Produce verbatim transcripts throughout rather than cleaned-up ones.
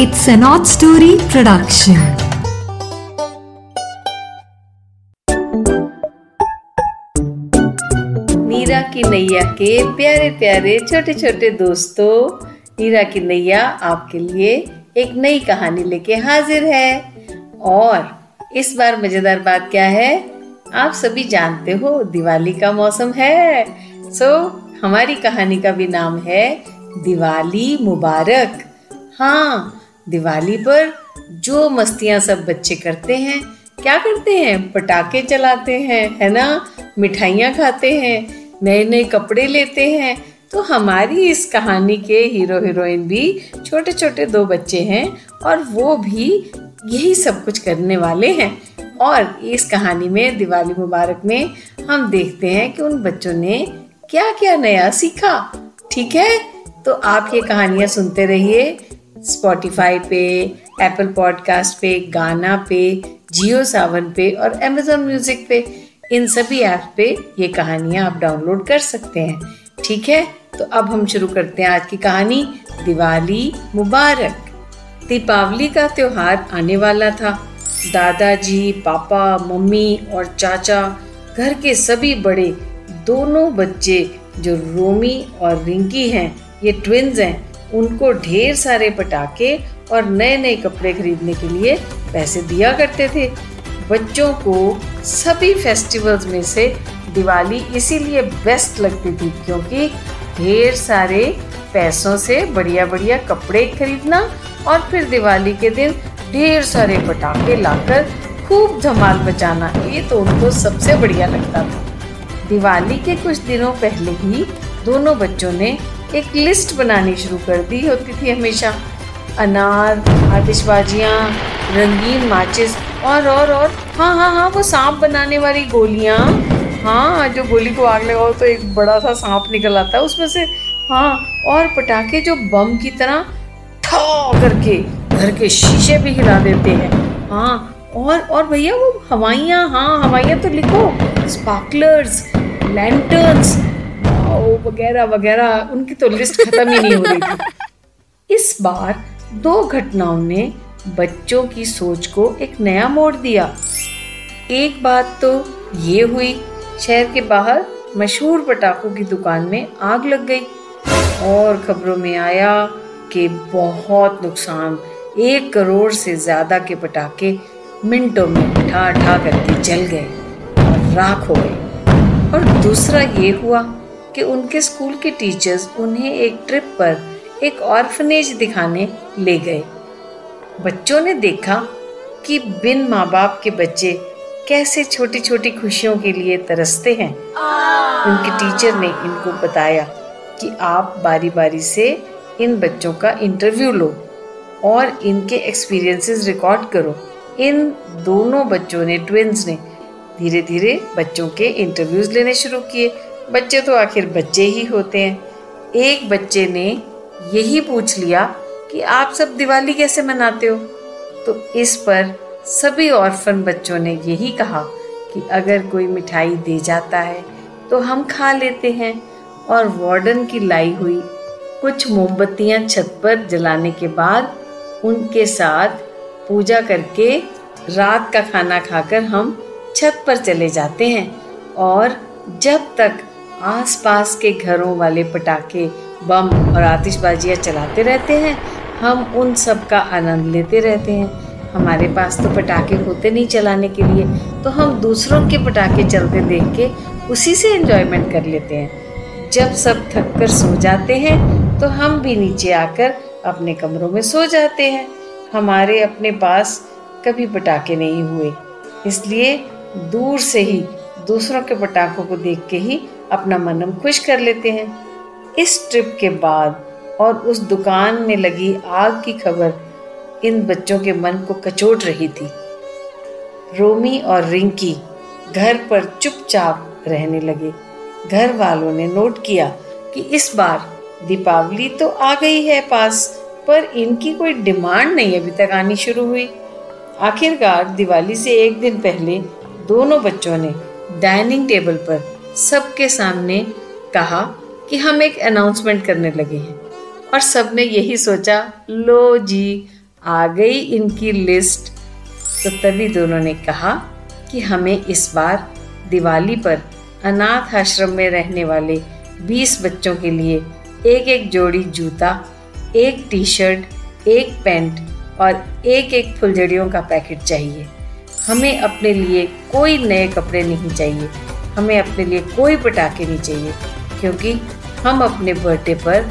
It's an Odd Story production. नीरा की नैया के प्यारे प्यारे छोटे छोटे दोस्तों, नीरा की नैया आपके लिए एक नई कहानी लेके हाजिर है। और इस बार मजेदार बात क्या है, आप सभी जानते हो दिवाली का मौसम है। सो हमारी कहानी का भी नाम है दिवाली मुबारक। हाँ, दिवाली पर जो मस्तियाँ सब बच्चे करते हैं, क्या करते हैं, पटाखे चलाते हैं, है ना, मिठाइयाँ खाते हैं, नए नए कपड़े लेते हैं। तो हमारी इस कहानी के हीरो हीरोइन भी छोटे छोटे दो बच्चे हैं और वो भी यही सब कुछ करने वाले हैं। और इस कहानी में दिवाली मुबारक में हम देखते हैं कि उन बच्चों ने क्या क्या नया सीखा। ठीक है, तो आप ये कहानियाँ सुनते रहिए स्पॉटिफाई पे, एप्पल पॉडकास्ट पे, गाना पे, जियो सावन पे और अमेजॉन म्यूजिक पे। इन सभी ऐप पे ये कहानियाँ आप डाउनलोड कर सकते हैं। ठीक है, तो अब हम शुरू करते हैं आज की कहानी दिवाली मुबारक। दीपावली का त्योहार आने वाला था। दादाजी, पापा, मम्मी और चाचा, घर के सभी बड़े, दोनों बच्चे जो रोमी और रिंकी हैं, ये ट्विन्स हैं, उनको ढेर सारे पटाखे और नए नए कपड़े खरीदने के लिए पैसे दिया करते थे। बच्चों को सभी फेस्टिवल्स में से दिवाली इसीलिए बेस्ट लगती थी क्योंकि ढेर सारे पैसों से बढ़िया बढ़िया कपड़े खरीदना और फिर दिवाली के दिन ढेर सारे पटाखे लाकर खूब धमाल मचाना, ये तो उनको सबसे बढ़िया लगता था। दिवाली के कुछ दिनों पहले ही दोनों बच्चों ने एक लिस्ट बनानी शुरू कर दी होती थी हमेशा। अनार, आतिशबाजियाँ, रंगीन माचिस और और और हाँ हाँ हाँ वो सांप बनाने वाली गोलियाँ। हाँ, जो गोली को आग लगाओ तो एक बड़ा सा सांप निकल आता है उसमें से। हाँ, और पटाखे जो बम की तरह ठा करके घर के शीशे भी हिला देते हैं। हाँ, और और भैया वो हवाइयाँ, हाँ हवाइयाँ तो लिखो, स्पार्कलर्स, लैंटर्न्स वगैरह वगैरह, उनकी तो लिस्ट खत्म ही नहीं हो रही थी। इस बार दो घटनाओं ने बच्चों की सोच को एक नया मोड़ दिया। एक बात तो ये हुई, शहर के बाहर मशहूर पटाखों की दुकान में आग लग गई और खबरों में आया कि बहुत नुकसान, एक करोड़ से ज़्यादा के पटाखे मिनटों में ठा ठा करके जल गए और राख हो गए। और दूसरा ये हुआ कि उनके स्कूल के टीचर्स उन्हें एक ट्रिप पर एक ऑर्फनेज दिखाने ले गए। बच्चों ने देखा कि बिन माँ बाप के बच्चे कैसे छोटी छोटी खुशियों के लिए तरसते हैं। उनके टीचर ने इनको बताया कि आप बारी बारी से इन बच्चों का इंटरव्यू लो और इनके एक्सपीरियंसेस रिकॉर्ड करो। इन दोनों बच्चों ने, ट्विन्स ने, धीरे धीरे बच्चों के इंटरव्यूज लेने शुरू किए। बच्चे तो आखिर बच्चे ही होते हैं। एक बच्चे ने यही पूछ लिया कि आप सब दिवाली कैसे मनाते हो, तो इस पर सभी ऑर्फन बच्चों ने यही कहा कि अगर कोई मिठाई दे जाता है तो हम खा लेते हैं। और वार्डन की लाई हुई कुछ मोमबत्तियां छत पर जलाने के बाद उनके साथ पूजा करके रात का खाना खाकर हम छत पर चले जाते हैं और जब तक आसपास के घरों वाले पटाखे, बम और आतिशबाजियाँ चलाते रहते हैं, हम उन सब का आनंद लेते रहते हैं। हमारे पास तो पटाखे होते नहीं चलाने के लिए, तो हम दूसरों के पटाखे चलते देख के उसी से एंजॉयमेंट कर लेते हैं। जब सब थक कर सो जाते हैं तो हम भी नीचे आकर अपने कमरों में सो जाते हैं। हमारे अपने पास कभी पटाखे नहीं हुए, इसलिए दूर से ही दूसरों के पटाखों को देख के ही अपना मन हम खुश कर लेते हैं। इस ट्रिप के बाद और उस दुकान में लगी आग की खबर इन बच्चों के मन को कचोट रही थी। रोमी और रिंकी घर पर चुपचाप रहने लगे। घर वालों ने नोट किया कि इस बार दीपावली तो आ गई है पास, पर इनकी कोई डिमांड नहीं अभी तक आनी शुरू हुई। आखिरकार दिवाली से एक दिन पहले दोनों बच्चों ने डाइनिंग टेबल पर सबके सामने कहा कि हम एक अनाउंसमेंट करने लगे हैं और सब ने यही सोचा, लो जी आ गई इनकी लिस्ट, तो तभी दोनों ने कहा कि हमें इस बार दिवाली पर अनाथ आश्रम में रहने वाले बीस बच्चों के लिए एक एक जोड़ी जूता, एक टी शर्ट, एक पैंट और एक एक फुलझड़ियों का पैकेट चाहिए। हमें अपने लिए कोई नए कपड़े नहीं चाहिए, हमें अपने लिए कोई पटाखे नहीं चाहिए, क्योंकि हम अपने बर्थडे पर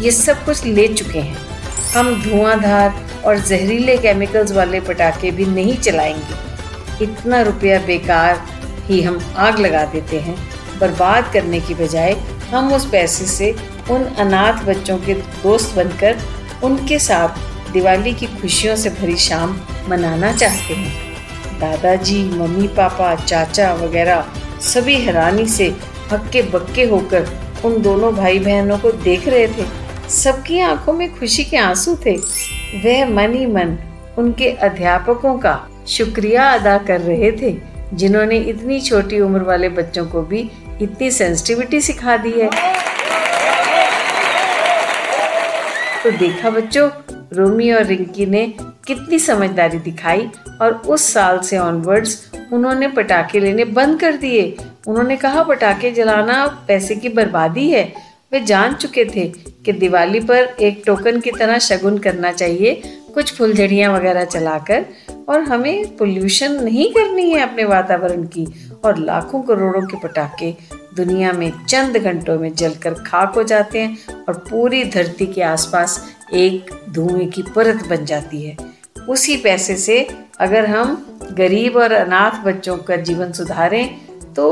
ये सब कुछ ले चुके हैं। हम धुआंधार और जहरीले केमिकल्स वाले पटाखे भी नहीं चलाएंगे। इतना रुपया बेकार ही हम आग लगा देते हैं। बर्बाद करने की बजाय हम उस पैसे से उन अनाथ बच्चों के दोस्त बनकर उनके साथ दिवाली की खुशियों से भरी शाम मनाना चाहते हैं। दादाजी, मम्मी, पापा, चाचा वगैरह सभी हैरानी से हक्के बक्के होकर उन दोनों भाई बहनों को देख रहे थे। सबकी आंखों में खुशी के आंसू थे। वह मन ही मन उनके अध्यापकों का शुक्रिया अदा कर रहे थे, जिन्होंने इतनी छोटी उम्र वाले बच्चों को भी इतनी सेंसिटिविटी सिखा दी है। तो देखा बच्चों, रोमी और रिंकी ने कितनी समझदारी दिखाई और उस साल से ऑनवर्ड्स उन्होंने पटाखे लेने बंद कर दिए। उन्होंने कहा पटाखे जलाना पैसे की बर्बादी है। वे जान चुके थे कि दिवाली पर एक टोकन की तरह शगुन करना चाहिए, कुछ फुलझड़ियाँ वगैरह चलाकर, और हमें पोल्यूशन नहीं करनी है अपने वातावरण की। और लाखों करोड़ों के पटाखे दुनिया में चंद घंटों में जलकर खाक हो जाते हैं और पूरी धरती के आसपास एक धुएं की परत बन जाती है। उसी पैसे से अगर हम गरीब और अनाथ बच्चों का जीवन सुधारें तो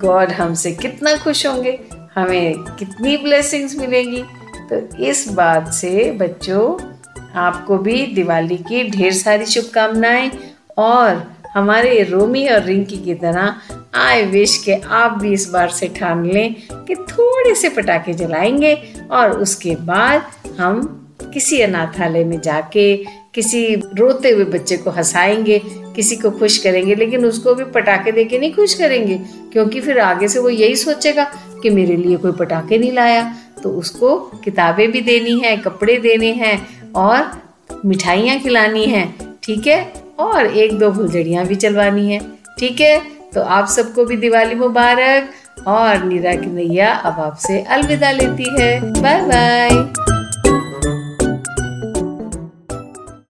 गॉड हमसे कितना खुश होंगे, हमें कितनी ब्लेसिंग्स मिलेंगी। तो इस बात से बच्चों, आपको भी दिवाली की ढेर सारी शुभकामनाएं, और हमारे रोमी और रिंकी की तरह आई विश के आप भी इस बार से ठान लें कि थोड़े से पटाखे जलाएंगे और उसके बाद हम किसी अनाथालय में जाके किसी रोते हुए बच्चे को हंसाएंगे, किसी को खुश करेंगे, लेकिन उसको भी पटाखे देके नहीं खुश करेंगे, क्योंकि फिर आगे से वो यही सोचेगा कि मेरे लिए कोई पटाखे नहीं लाया। तो उसको किताबें भी देनी है, कपड़े देने हैं और मिठाइयाँ खिलानी हैं, ठीक है, और एक दो फुलझड़ियाँ भी चलवानी है, ठीक है। तो आप सबको भी दिवाली मुबारक, और नीरा की नैया अब आपसे अलविदा लेती है। Bye bye.